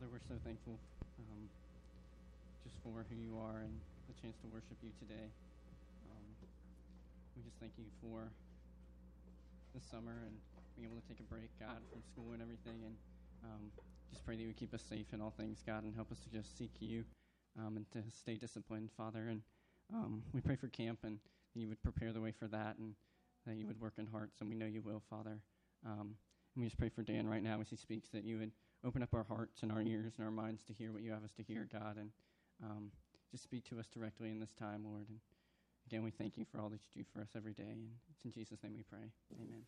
Father, we're so thankful just for who you are and the chance to worship you today. We just thank you for the summer and being able to take a break, God, from school and everything. And just pray that you would keep us safe in all things, God, and help us to just seek you and to stay disciplined, Father. And we pray for camp and that you would prepare the way for that and that you would work in hearts, and we know you will, Father. And we just pray for Dan right now as he speaks, that you would open up our hearts and our ears and our minds to hear what you have us to hear, God, and just speak to us directly in this time, Lord. And again, we thank you for all that you do for us every day, and it's in Jesus' name we pray. Amen.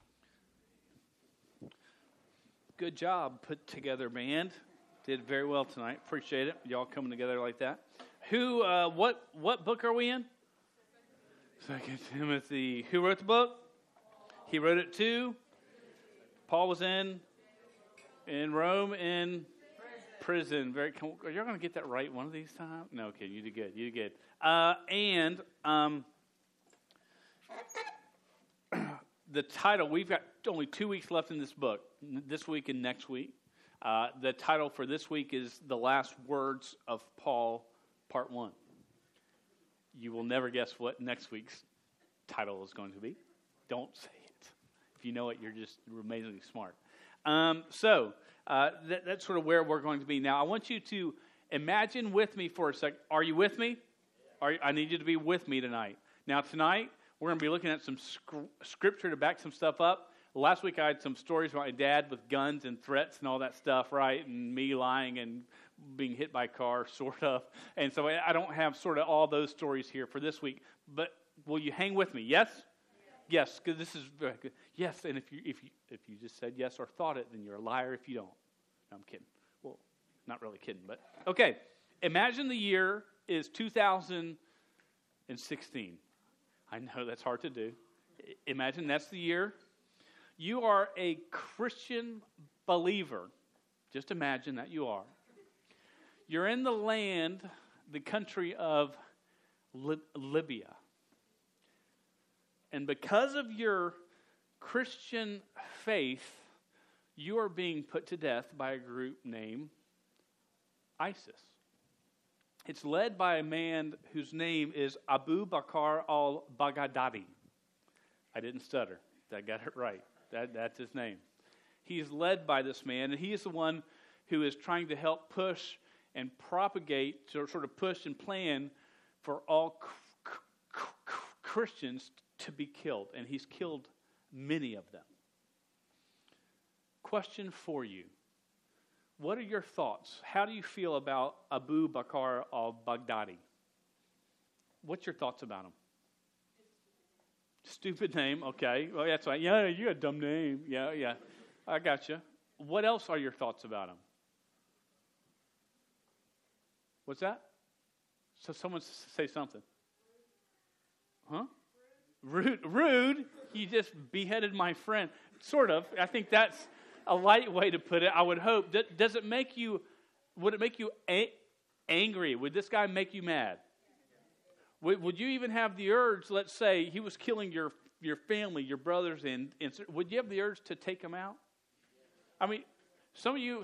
Good job put together, band. Did very well tonight. Appreciate it. Y'all coming together like that. Who? What book are we in? 2 Timothy. Who wrote the book? He wrote it too. Paul was in Rome in prison. Very. Are y'all going to get that right one of these times? No, okay. You did good. You did good. The title, we've got only 2 weeks left in this book, this week and next week. The title for this week is The Last Words of Paul, Part 1. You will never guess what next week's title is going to be. Don't say it. If you know it, you're just amazingly smart. That's sort of where we're going to be. Now, I want you to imagine with me for a second. Are you with me? I need you to be with me tonight. Now, tonight, we're going to be looking at some scripture to back some stuff up. Last week, I had some stories about my dad with guns and threats and all that stuff, right? And me lying and being hit by a car, sort of. And so I don't have sort of all those stories here for this week. But will you hang with me? Yes? Yes, because this is very good. Yes, and if you just said yes or thought it, then you're a liar if you don't. No, I'm kidding. Well, not really kidding, but okay. Imagine the year is 2016. I know that's hard to do. Imagine that's the year. You are a Christian believer. Just imagine that you are. You're in the land, the country of Libya. And because of your Christian faith, you are being put to death by a group named ISIS. It's led by a man whose name is Abu Bakr al-Baghdadi. I didn't stutter. I got it right. That's his name. He's led by this man, and he is the one who is trying to help push and propagate, sort of push and plan for all Christians to be killed, and he's killed many of them. Question for you. What are your thoughts? How do you feel about Abu Bakr al-Baghdadi? What's your thoughts about him? Stupid name, okay. Well, that's right. Yeah, you got a dumb name. Yeah. I gotcha. What else are your thoughts about him? What's that? So someone say something. Huh? Rude. You just beheaded my friend. Sort of. I think that's a light way to put it. I would hope. Does it make you? Would it make you angry? Would this guy make you mad? Would you even have the urge, let's say, he was killing your family, your brothers, and would you have the urge to take him out? I mean, some of you,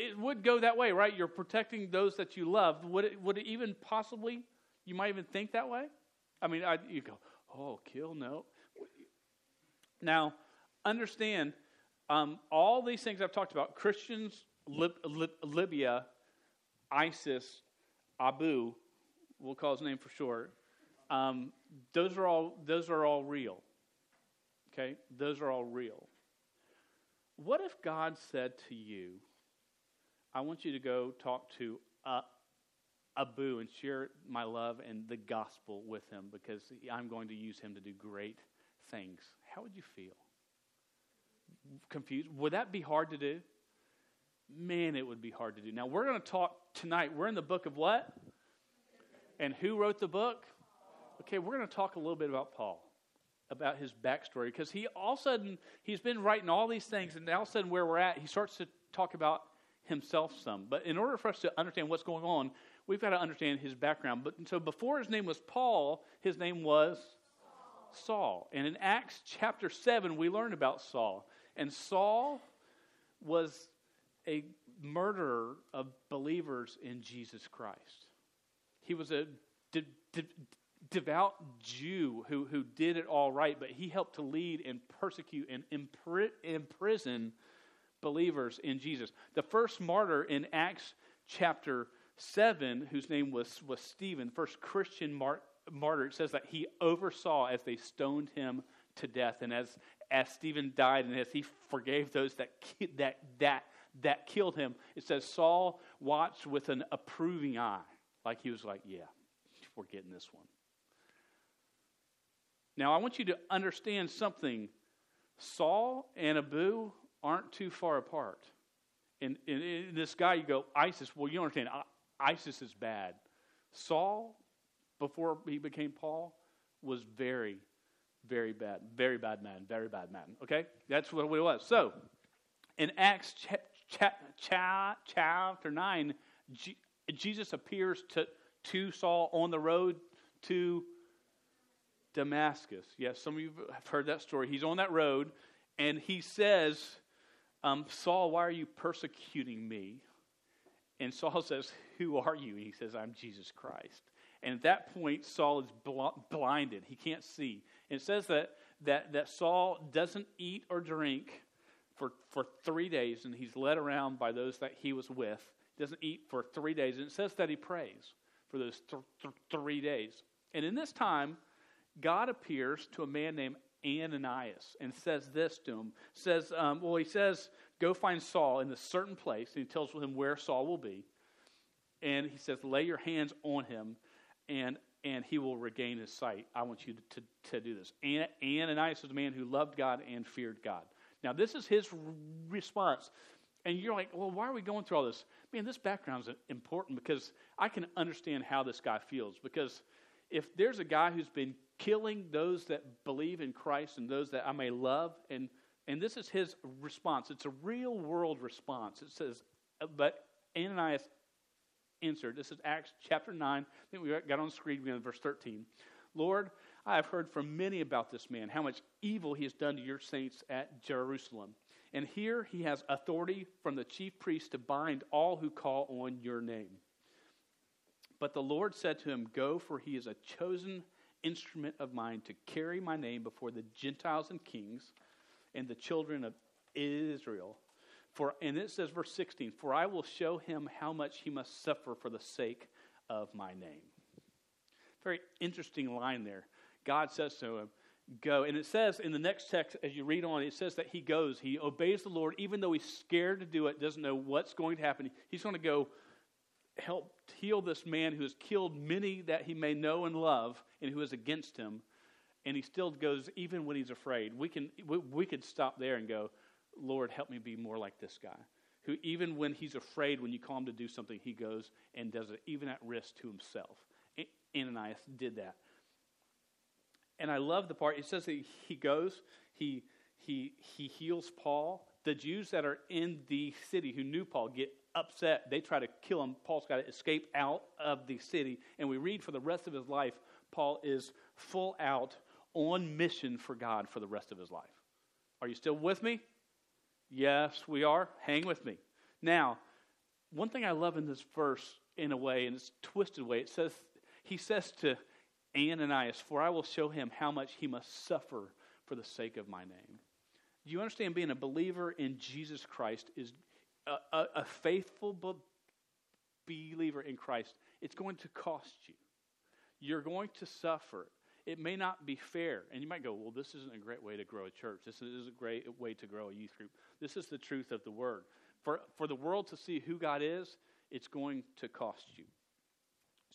it would go that way, right? You're protecting those that you love. Would it even possibly, you might even think that way? I mean, you go, oh, kill, no. Now, understand, all these things I've talked about, Christians, Libya, ISIS, Abu, we'll call his name for short. Those are all real. Okay? Those are all real. What if God said to you, I want you to go talk to Abu and share my love and the gospel with him because I'm going to use him to do great things. How would you feel? Confused? Would that be hard to do? Man, it would be hard to do. Now, we're going to talk tonight. We're in the book of what? And who wrote the book? Okay, we're going to talk a little bit about Paul, about his backstory, because he all of a sudden, he's been writing all these things, and all of a sudden where we're at, he starts to talk about himself some. But in order for us to understand what's going on, we've got to understand his background. But so before his name was Paul, his name was Saul. And in Acts chapter 7, we learn about Saul. And Saul was a murderer of believers in Jesus Christ. He was a devout Jew who did it all right, but he helped to lead and persecute and imprison believers in Jesus. The first martyr in Acts chapter 7, whose name was Stephen, first Christian martyr, it says that he oversaw as they stoned him to death, and as Stephen died, and as he forgave those that killed him, it says Saul watched with an approving eye, like he was like, yeah, we're getting this one. Now, I want you to understand something. Saul and Abu aren't too far apart. And in this guy, you go, ISIS, well, you understand, ISIS is bad. Saul, before he became Paul, was very, very bad. Very bad man, very bad man. Okay? That's what it was. So, in Acts chapter 9, Jesus appears to Saul on the road to Damascus. Yes, some of you have heard that story. He's on that road, and he says, Saul, why are you persecuting me? And Saul says, who are you? And he says, I'm Jesus Christ. And at that point, Saul is blinded. He can't see. And it says that Saul doesn't eat or drink for 3 days, and he's led around by those that he was with. He doesn't eat for 3 days. And it says that he prays for those 3 days. And in this time, God appears to a man named Ananias and says this to him. He says, go find Saul in a certain place. And he tells him where Saul will be. And he says, lay your hands on him and he will regain his sight. I want you to do this. Ananias was a man who loved God and feared God. Now, this is his response. And you're like, well, why are we going through all this? Man, this background is important because I can understand how this guy feels. Because if there's a guy who's been killing those that believe in Christ and those that I may love, and this is his response. It's a real world response. It says, but Ananias answered. This is Acts chapter 9. I think we got on the screen. We're in verse 13. Lord, I have heard from many about this man, how much evil he has done to your saints at Jerusalem. And here he has authority from the chief priest to bind all who call on your name. But the Lord said to him, go, for he is a chosen instrument of mine to carry my name before the Gentiles and kings and the children of Israel. And it says, verse 16, for I will show him how much he must suffer for the sake of my name. Very interesting line there. God says to him, go. And it says in the next text, as you read on, it says that he goes. He obeys the Lord, even though he's scared to do it, doesn't know what's going to happen. He's going to go help heal this man who has killed many that he may know and love and who is against him. And he still goes even when he's afraid. We could stop there and go, Lord, help me be more like this guy, who even when he's afraid, when you call him to do something, he goes and does it, even at risk to himself. Ananias did that. And I love the part. It says that he goes, he heals Paul. The Jews that are in the city who knew Paul get upset. They try to kill him. Paul's got to escape out of the city. And we read for the rest of his life, Paul is full out on mission for God for the rest of his life. Are you still with me? Yes, we are. Hang with me. Now, one thing I love in this verse in a way, and it's a twisted way, it says, he says to Ananias, for I will show him how much he must suffer for the sake of my name. Do you understand being a believer in Jesus Christ is a faithful believer in Christ? It's going to cost you. You're going to suffer. It may not be fair. And you might go, well, this isn't a great way to grow a church. This isn't a great way to grow a youth group. This is the truth of the word. For the world to see who God is, it's going to cost you.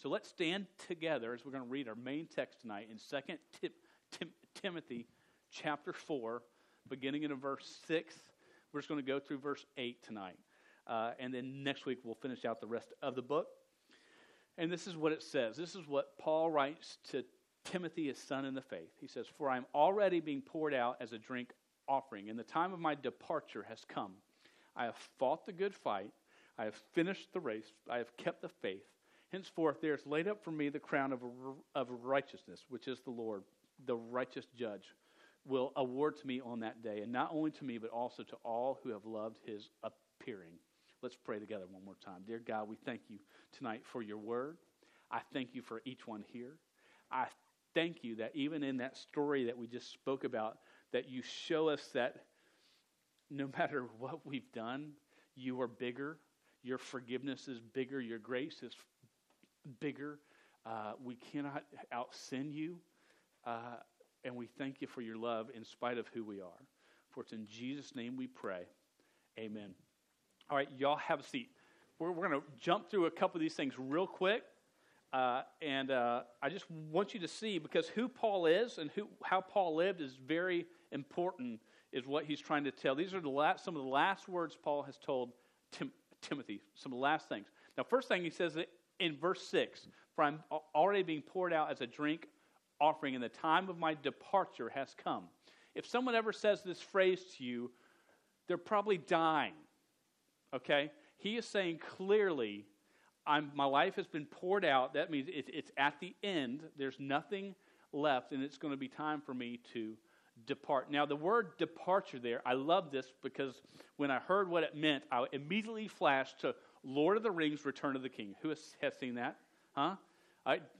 So let's stand together as we're going to read our main text tonight in 2 Timothy chapter 4, beginning in verse 6. We're just going to go through verse 8 tonight. And then next week we'll finish out the rest of the book. And this is what it says. This is what Paul writes to Timothy, his son in the faith. He says, for I am already being poured out as a drink offering, and the time of my departure has come. I have fought the good fight. I have finished the race. I have kept the faith. Henceforth, there is laid up for me the crown of righteousness, which is the Lord, the righteous judge, will award to me on that day, and not only to me, but also to all who have loved his appearing. Let's pray together one more time. Dear God, we thank you tonight for your word. I thank you for each one here. I thank you that even in that story that we just spoke about, that you show us that no matter what we've done, you are bigger. Your forgiveness is bigger. Your grace is bigger. We cannot out-sin you. And we thank you for your love in spite of who we are. For it's in Jesus' name we pray. Amen. All right, y'all have a seat. We're going to jump through a couple of these things real quick. And I just want you to see, because who Paul is and how Paul lived is very important, is what he's trying to tell. These are some of the last words Paul has told Timothy, some of the last things. Now, first thing he says in verse 6, "For I'm already being poured out as a drink offering, and the time of my departure has come." If someone ever says this phrase to you, they're probably dying, okay? He is saying clearly, my life has been poured out. That means it's at the end. There's nothing left, and it's going to be time for me to depart. Now, the word departure there, I love this, because when I heard what it meant, I immediately flashed to Lord of the Rings, Return of the King. Who has seen that? Huh?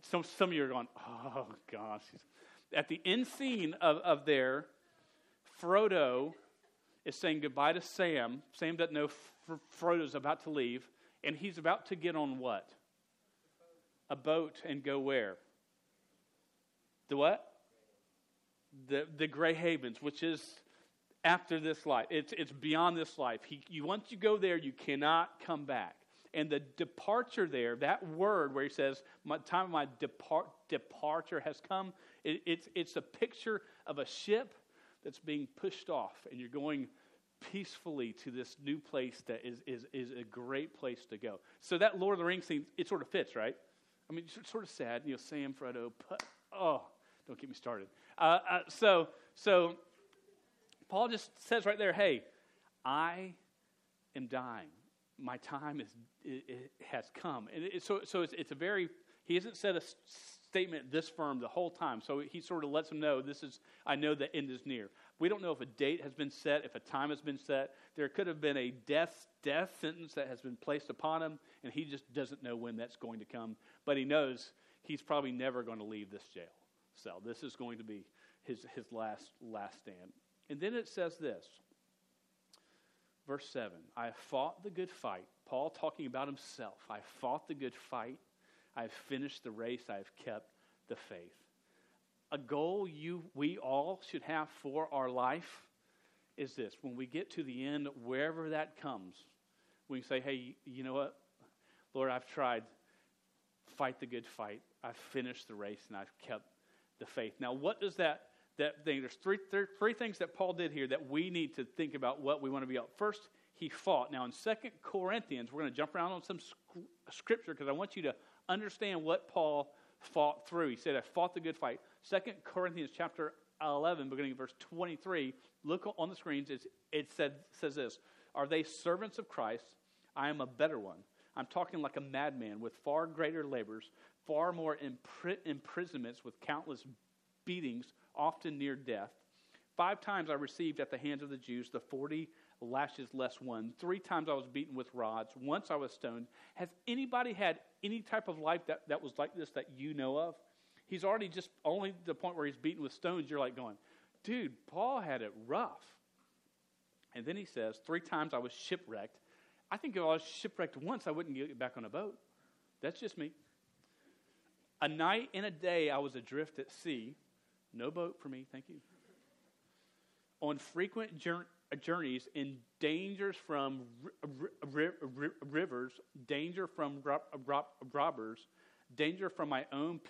Some of you are going, oh, gosh. At the end scene of there, Frodo is saying goodbye to Sam. Sam doesn't know Frodo's about to leave. And he's about to get on what? A boat, and go where? The what? The Grey Havens, which is after this life. It's beyond this life. Once you go there, you cannot come back. And the departure there, that word where he says, "My time of my departure has come," it's a picture of a ship that's being pushed off, and you're going peacefully to this new place that is a great place to go. So that Lord of the Rings thing, it sort of fits, right? I mean, it's sort of sad, you know, Sam, Frodo, oh, don't get me started. So Paul just says right there, hey, I am dying. My time has come. And it's a very, he hasn't said a statement this firm the whole time. So he sort of lets them know, I know the end is near. We don't know if a date has been set, if a time has been set. There could have been a death sentence that has been placed upon him, and he just doesn't know when that's going to come. But he knows he's probably never going to leave this jail cell. This is going to be his last stand. And then it says this, verse 7, "I have fought the good fight." Paul talking about himself. "I fought the good fight. I have finished the race. I have kept the faith." A goal we all should have for our life is this: when we get to the end, wherever that comes, we can say, hey, you know what, Lord, I've tried, fight the good fight, I've finished the race, and I've kept the faith. Now, what does that thing? There's three things that Paul did here that we need to think about what we want to be up. First, he fought. Now, in 2 Corinthians, we're going to jump around on some scripture because I want you to understand what Paul fought through. He said, "I fought the good fight." 2 Corinthians chapter 11, beginning at verse 23. Look on the screens. It says this: "Are they servants of Christ? I am a better one. I'm talking like a madman, with far greater labors, far more imprisonments, with countless beatings, often near death. 5 times I received at the hands of the Jews the 40 lashes less one. 3 times I was beaten with rods. Once I was stoned. Has anybody had any type of life that was like this that you know of?" He's already just only the point where he's beaten with stones. You're like going, dude, Paul had it rough. And then he says, 3 times I was shipwrecked. I think if I was shipwrecked once, I wouldn't get back on a boat. That's just me. A night and a day I was adrift at sea. No boat for me, thank you. On frequent journeys, in dangers from rivers, danger from robbers, danger from my own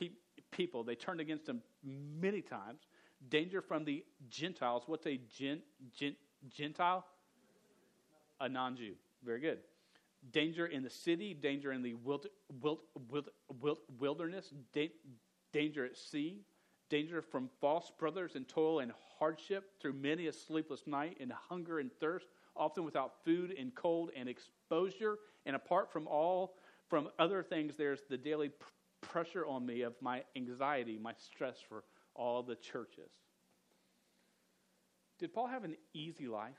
people. They turned against him many times. Danger from the Gentiles. What's a Gentile? A non-Jew. Very good. Danger in the city, danger in the wilderness, danger at sea, danger from false brothers and toil and hardship, through many a sleepless night and hunger and thirst, often without food and cold and exposure. And apart from all, from other things, there's the daily pressure on me of my anxiety, my stress for all the churches. Did Paul have an easy life?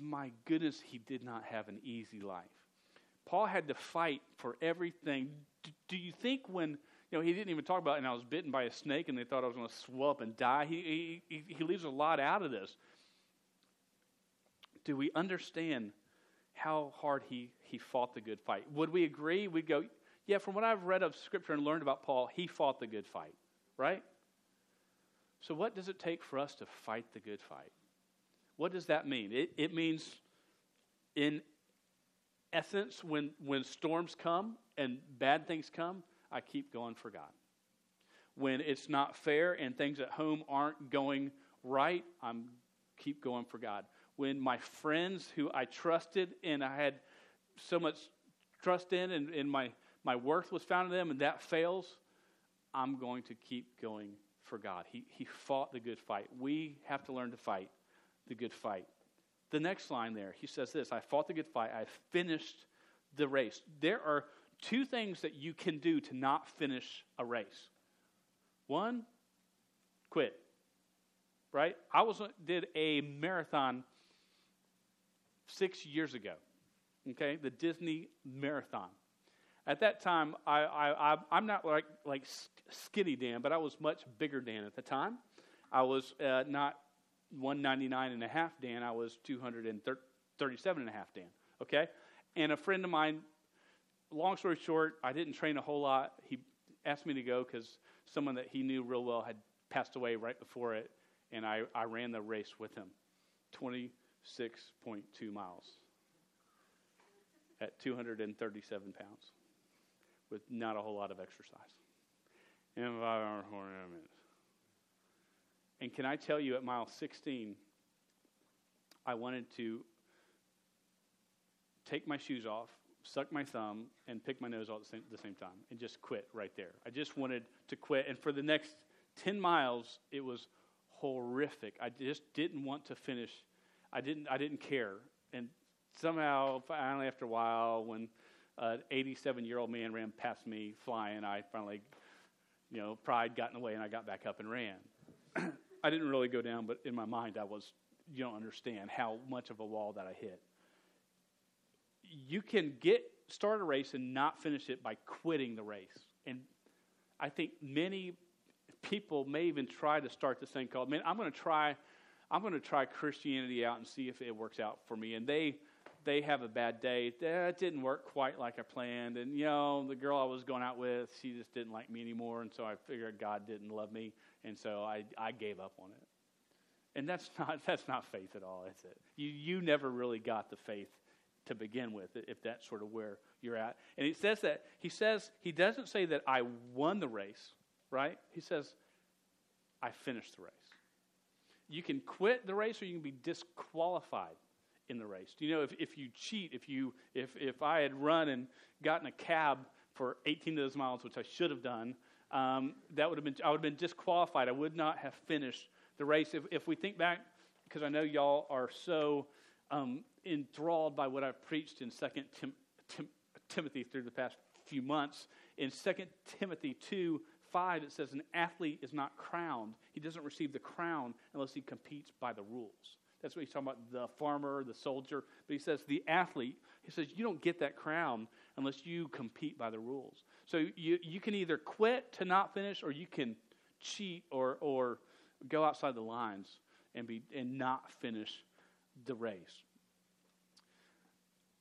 my goodness, he did not have an easy life. Paul had to fight for everything. Do you think when, you know, he didn't even talk about, and I was bitten by a snake and they thought I was going to swell up and die. He leaves a lot out of this. Do we understand how hard he fought the good fight? Would we agree? We'd go, yeah, from what I've read of Scripture and learned about Paul, he fought the good fight, right? So what does it take for us to fight the good fight? What does that mean? It means, in essence, when storms come and bad things come, I keep going for God. When it's not fair and things at home aren't going right, I keep going for God. When my friends who I trusted and I had so much trust in and my worth was found in them and that fails, I'm going to keep going for God. He fought the good fight. We have to learn to fight the good fight. The next line there, he says this, I fought the good fight. I finished the race. There are two things that you can do to not finish a race. One, quit, right? I did a marathon 6 years ago, okay, the Disney Marathon. At that time, I'm not like skinny Dan, but I was much bigger Dan at the time. I was not 199 and a half Dan. I was 237 and a half Dan, okay? And a friend of mine, long story short, I didn't train a whole lot. He asked me to go because someone that he knew real well had passed away right before it, and I ran the race with him, 26.2 miles at 237 pounds with not a whole lot of exercise. And 5 hours, 4 minutes. And can I tell you, at mile 16, I wanted to take my shoes off, suck my thumb, and pick my nose all at the same time and just quit right there. I just wanted to quit. And for the next 10 miles, it was horrific. I just didn't want to finish. I didn't care. And somehow, finally, after a while, when an 87-year-old man ran past me flying, I finally, you know, pride got in the way, and I got back up and ran. I didn't really go down, but in my mind, I was, you don't understand how much of a wall that I hit. You can start a race and not finish it by quitting the race. And I think many people may even try to start this thing called, man, I'm going to try Christianity out and see if it works out for me. And they have a bad day. That didn't work quite like I planned. And, you know, the girl I was going out with, she just didn't like me anymore. And so I figured God didn't love me. And so I gave up on it. And that's not faith at all, is it? You never really got the faith to begin with, if that's sort of where you're at. And he says that, he doesn't say that I won the race, right? He says, I finished the race. You can quit the race or you can be disqualified in the race. Do you know if you cheat, if I had run and gotten a cab for 18 of those miles, which I should have done, I would have been disqualified. I would not have finished the race. If we think back, because I know y'all are so enthralled by what I've preached in 2 Timothy through the past few months, in 2 Timothy 2:5, it says an athlete is not crowned. He doesn't receive the crown unless he competes by the rules. That's what he's talking about, the farmer, the soldier. But he says the athlete, he says you don't get that crown unless you compete by the rules. So you can either quit to not finish or you can cheat or go outside the lines and not finish the race.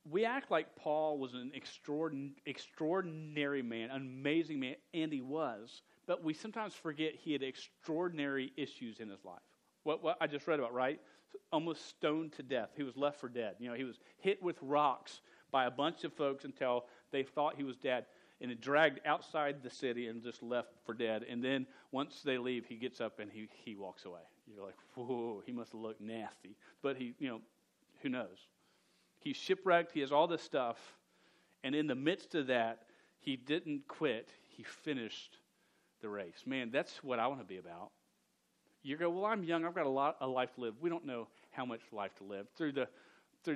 We act like Paul was an extraordinary man, an amazing man, and he was. But we sometimes forget he had extraordinary issues in his life. What I just read about, right? Almost stoned to death. He was left for dead. You know, he was hit with rocks by a bunch of folks until they thought he was dead. And it dragged outside the city and just left for dead. And then once they leave, he gets up and he walks away. You're like, whoa, he must have looked nasty. But he, you know, who knows? He's shipwrecked. He has all this stuff. And in the midst of that, he didn't quit. He finished the race. Man, that's what I want to be about. You go, well, I'm young. I've got a life to live. We don't know how much life to live. Through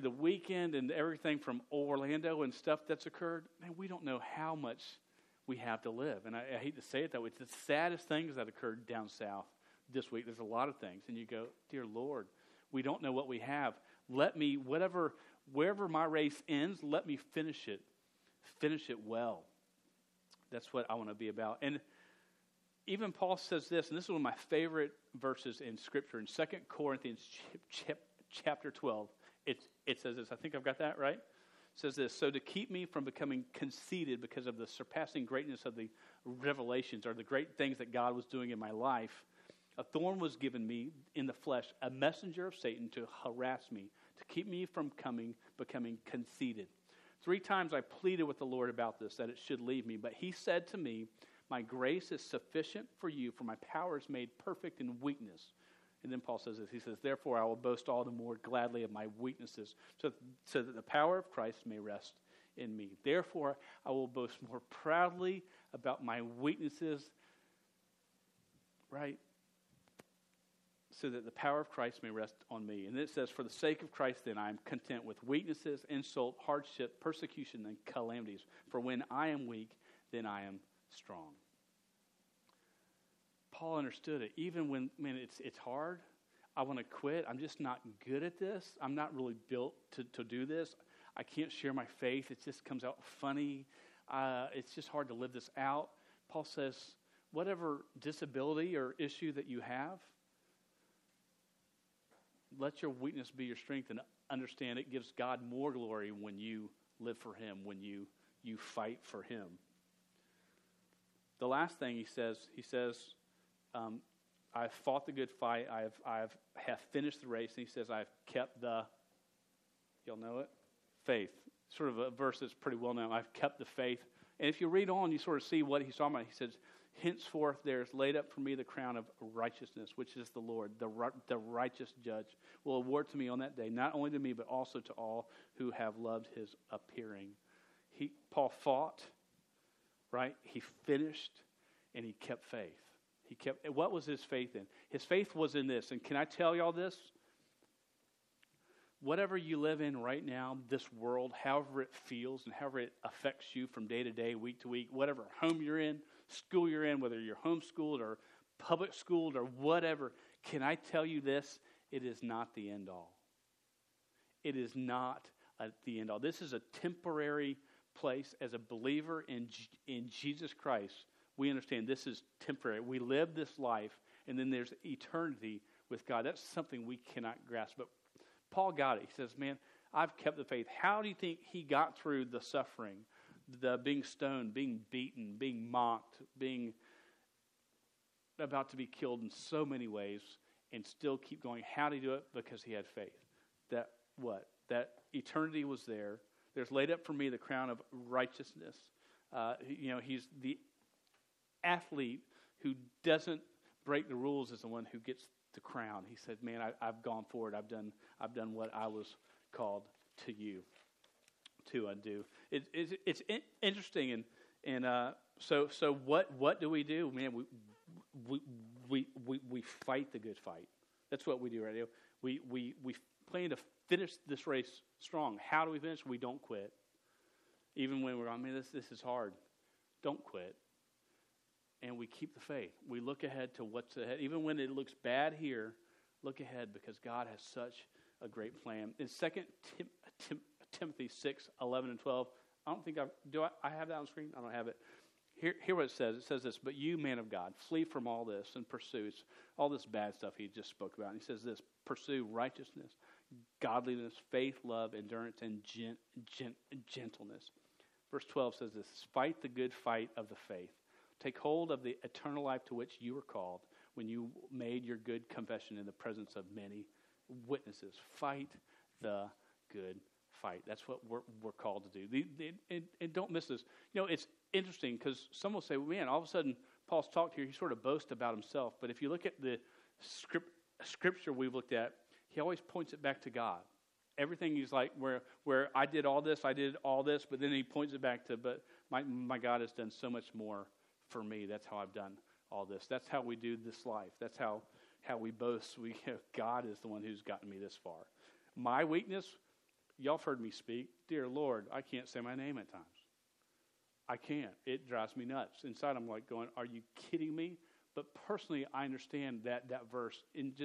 the weekend and everything from Orlando and stuff that's occurred, man, we don't know how much we have to live. And I hate to say it that way. It's the saddest things that occurred down south this week. There's a lot of things. And you go, dear Lord, We don't know what we have. Let me, wherever my race ends, let me finish it. Finish it well. That's what I want to be about. And even Paul says this, and this is one of my favorite verses in Scripture. In 2 Corinthians chapter 12, it says this. I think I've got that right. It says this, so to keep me from becoming conceited because of the surpassing greatness of the revelations or the great things that God was doing in my life, a thorn was given me in the flesh, a messenger of Satan to harass me, to keep me from becoming conceited. 3 times I pleaded with the Lord about this, that it should leave me. But he said to me, my grace is sufficient for you, for my power is made perfect in weakness. And then Paul says this. He says, therefore I will boast all the more gladly of my weaknesses, so that the power of Christ may rest in me. Therefore I will boast more proudly about my weaknesses, right? So that the power of Christ may rest on me. And then it says, for the sake of Christ, then, I am content with weaknesses, insult, hardship, persecution, and calamities. For when I am weak, then I am strong. Paul understood it. Even when, man, it's hard. I want to quit. I'm just not good at this. I'm not really built to do this. I can't share my faith. It just comes out funny. It's just hard to live this out. Paul says, whatever disability or issue that you have, let your weakness be your strength, and understand it gives God more glory when you live for him, when you fight for him. The last thing he says, I've fought the good fight, I have finished the race, and he says, I've kept the, you'll know it, faith. Sort of a verse that's pretty well known. I've kept the faith. And if you read on, you sort of see what he's talking about. He says, henceforth there is laid up for me the crown of righteousness, which is the Lord, the righteous judge, will award to me on that day, not only to me, but also to all who have loved his appearing. Paul fought, right? He finished, and he kept faith. What was his faith in? His faith was in this, and can I tell y'all this? Whatever you live in right now, this world, however it feels and however it affects you from day to day, week to week, whatever home you're in, school you're in, whether you're homeschooled or public schooled or whatever, can I tell you this? It is not the end all. It is not the end all. This is a temporary place. As a believer in Jesus Christ, we understand this is temporary. We live this life, and then there's eternity with God. That's something we cannot grasp, but Paul got it. He says, man, I've kept the faith. How do you think he got through the suffering, the being stoned, being beaten, being mocked, being about to be killed in so many ways, and still keep going? How did he do it? Because he had faith. That eternity was there. There's laid up for me the crown of righteousness. He's the athlete who doesn't break the rules is the one who gets the crown. He said, man, I've gone forward. I've done what I was called to undo. It's interesting, and so what do? Man, we fight the good fight. That's what we do right now. We plan to finish this race strong. How do we finish? We don't quit, even when we're this is hard. Don't quit. And we keep the faith. We look ahead to what's ahead. Even when it looks bad here, look ahead, because God has such a great plan. In 2 Timothy 6, 11 and 12, I don't think I have that on screen? I don't have it. Hear what it says. It says this, but you, man of God, flee from all this and pursue all this bad stuff he just spoke about. And he says this, pursue righteousness, godliness, faith, love, endurance, and gentleness. Verse 12 says this, fight the good fight of the faith. Take hold of the eternal life to which you were called when you made your good confession in the presence of many witnesses. Fight the good fight. That's what we're called to do. And don't miss this. It's interesting because some will say, man, all of a sudden Paul's talked here. He sort of boasts about himself. But if you look at the scripture we've looked at, he always points it back to God. Everything he's like, where I did all this, but then he points it back to, but my God has done so much more for me. That's how I've done all this. That's how we do this life. That's how we boast. God is the one who's gotten me this far. My weakness, y'all have heard me speak. Dear Lord, I can't say my name at times. I can't. It drives me nuts. Inside I'm like going, are you kidding me? But personally, I understand that verse in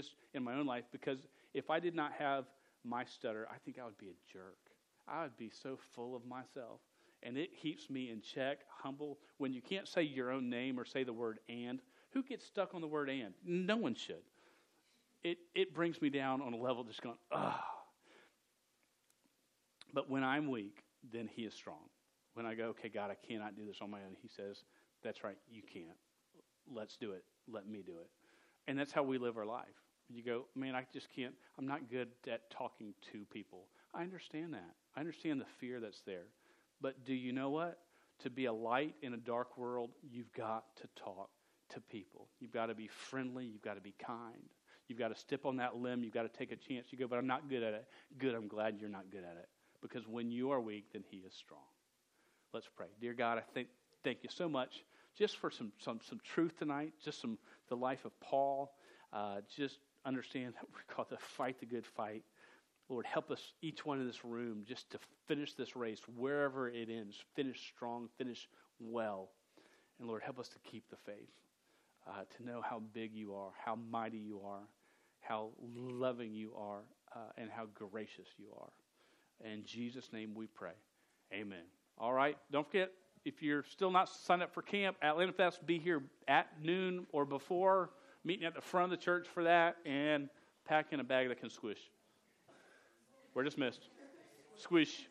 my own life, because If I did not have my stutter, I think I would be a jerk. I would be so full of myself. And it keeps me in check, humble. When you can't say your own name or say the word and, who gets stuck on the word and? No one should. It brings me down on a level just going, ah. But when I'm weak, then he is strong. When I go, okay, God, I cannot do this on my own. He says, that's right, you can't. Let's do it. Let me do it. And that's how we live our life. You go, man, I just can't. I'm not good at talking to people. I understand that. I understand the fear that's there. But do you know what? To be a light in a dark world, you've got to talk to people. You've got to be friendly. You've got to be kind. You've got to step on that limb. You've got to take a chance. You go, but I'm not good at it. Good, I'm glad you're not good at it. Because when you are weak, then he is strong. Let's pray. Dear God, I thank you so much just for some truth tonight, just the life of Paul. Just understand that we're called to fight the good fight. Lord, help us, each one in this room, just to finish this race wherever it ends. Finish strong, finish well. And Lord, help us to keep the faith, to know how big you are, how mighty you are, how loving you are, and how gracious you are. In Jesus' name we pray. Amen. All right, don't forget, if you're still not signed up for camp, Atlanta Fest, be here at noon or before, meeting at the front of the church for that, and packing a bag that can squish. We're dismissed. Squish.